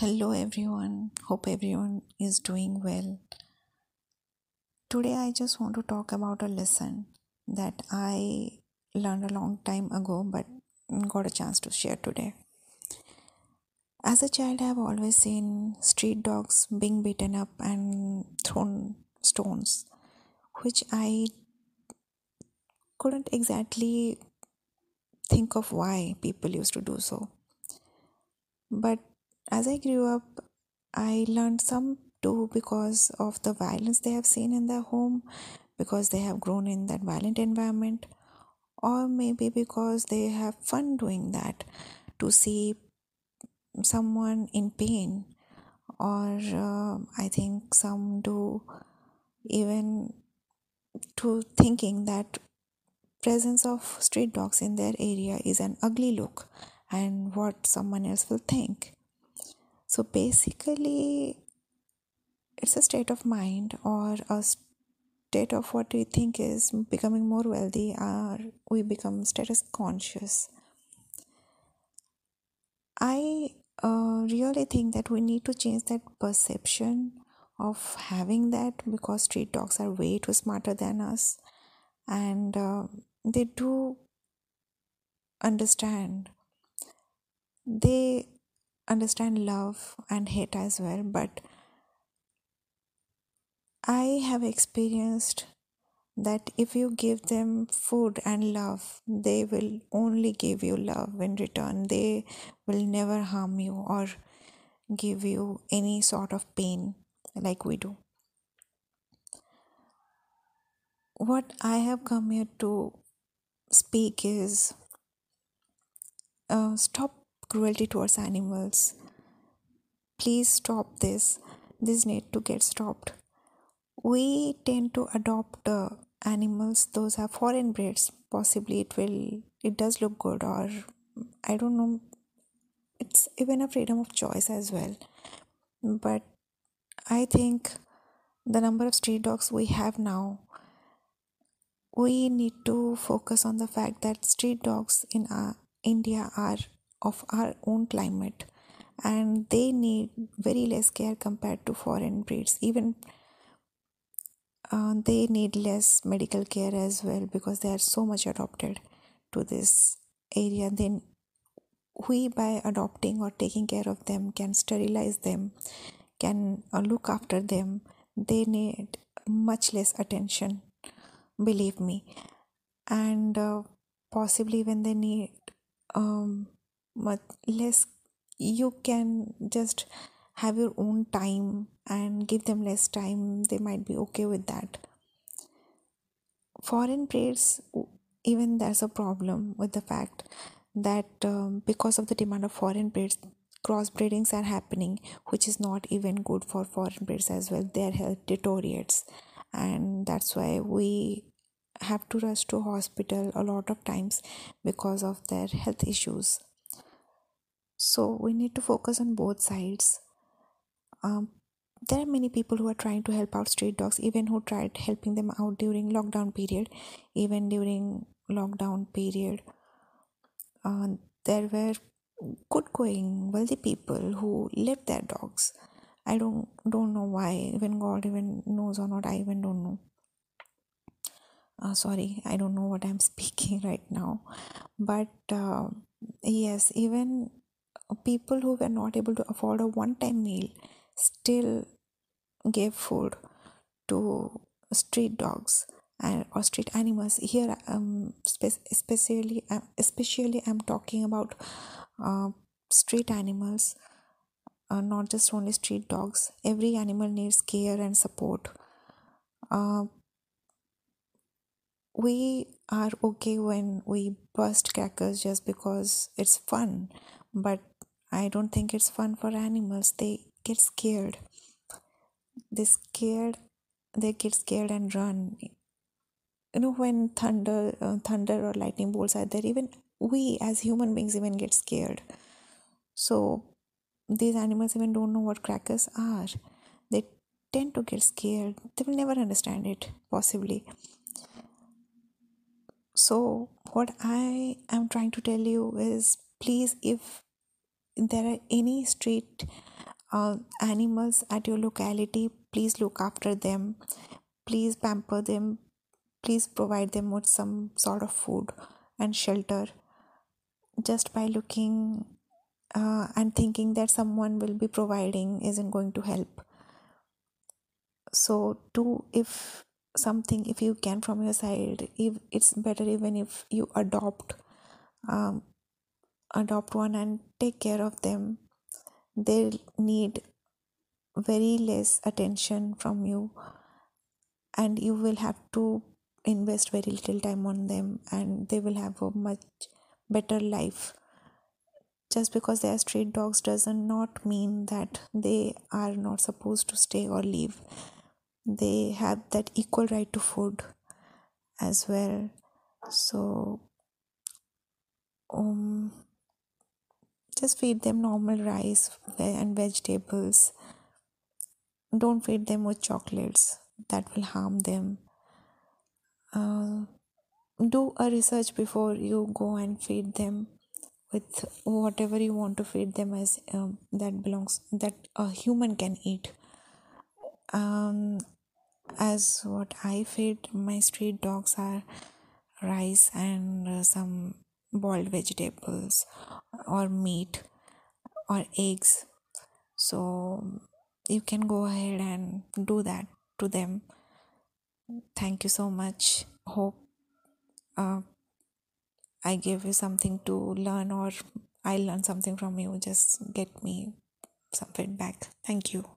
Hello everyone, hope everyone is doing well. Today I just want to talk about a lesson that I learned a long time ago but got a chance to share today. As a child I have always seen street dogs being beaten up and thrown stones, which I couldn't exactly think of why people used to do so. But as I grew up, I learned some too because of the violence they have seen in their home, because they have grown in that violent environment, or maybe because they have fun doing that. To see someone in pain, or I think some do even to thinking that presence of street dogs in their area is an ugly look and what someone else will think. So basically, it's a state of mind or a state of what we think is becoming more wealthy, or we become status conscious. I really think that we need to change that perception of having that, because street dogs are way too smarter than us, and they do understand. They understand love and hate as well, but I have experienced that if you give them food and love, they will only give you love in return. They will never harm you or give you any sort of pain like we do. What I have come here to speak is stop cruelty towards animals. Please stop this. This need to get stopped. We tend to adopt animals. Those are foreign breeds. Possibly it does look good, or I don't know. It's even a freedom of choice as well. But I think the number of street dogs we have now, we need to focus on the fact that street dogs in India are of our own climate, and they need very less care compared to foreign breeds. Even they need less medical care as well, because they are so much adopted to this area. Then we, by adopting or taking care of them, can sterilize them, can look after them. They need much less attention, believe me, and possibly when they need much less, you can just have your own time and give them less time. They might be okay with that. Foreign breeds, even there's a problem with the fact that because of the demand of foreign breeds, crossbreedings are happening, which is not even good for foreign breeds as well. Their health deteriorates, and that's why we have to rush to hospital a lot of times because of their health issues. So we need to focus on both sides. There are many people who are trying to help out street dogs, even who tried helping them out during lockdown period. Even during lockdown period, there were good going wealthy people who let their dogs. I don't know why. Even God even knows or not, I even don't know. Sorry, I don't know what I'm speaking right now. But yes, even people who were not able to afford a one-time meal still gave food to street dogs and or street animals. Here, especially I'm talking about street animals, not just only street dogs. Every animal needs care and support. We are okay when we burst crackers just because it's fun, but I don't think it's fun for animals. They get scared. They get scared and run. You know, when thunder or lightning bolts are there, even we as human beings even get scared. So these animals even don't know what crackers are. They tend to get scared. They will never understand it, possibly. So what I am trying to tell you is, please, if there are any street animals at your locality, please look after them, please pamper them, please provide them with some sort of food and shelter. Just by looking and thinking that someone will be providing isn't going to help. So do if you can from your side. If it's better, even if you adopt one and take care of them. They need very less attention from you, and you will have to invest very little time on them, and they will have a much better life. Just because they are street dogs does not mean that they are not supposed to stay or leave. They have that equal right to food as well. So just feed them normal rice and vegetables. Don't feed them with chocolates. That will harm them. Do a research before you go and feed them with whatever you want to feed them as that a human can eat. As what I feed my street dogs are rice and some boiled vegetables or meat or eggs. So you can go ahead and do that to them. Thank you so much. Hope I gave you something to learn, or I learned something from you. Just get me some feedback. Thank you.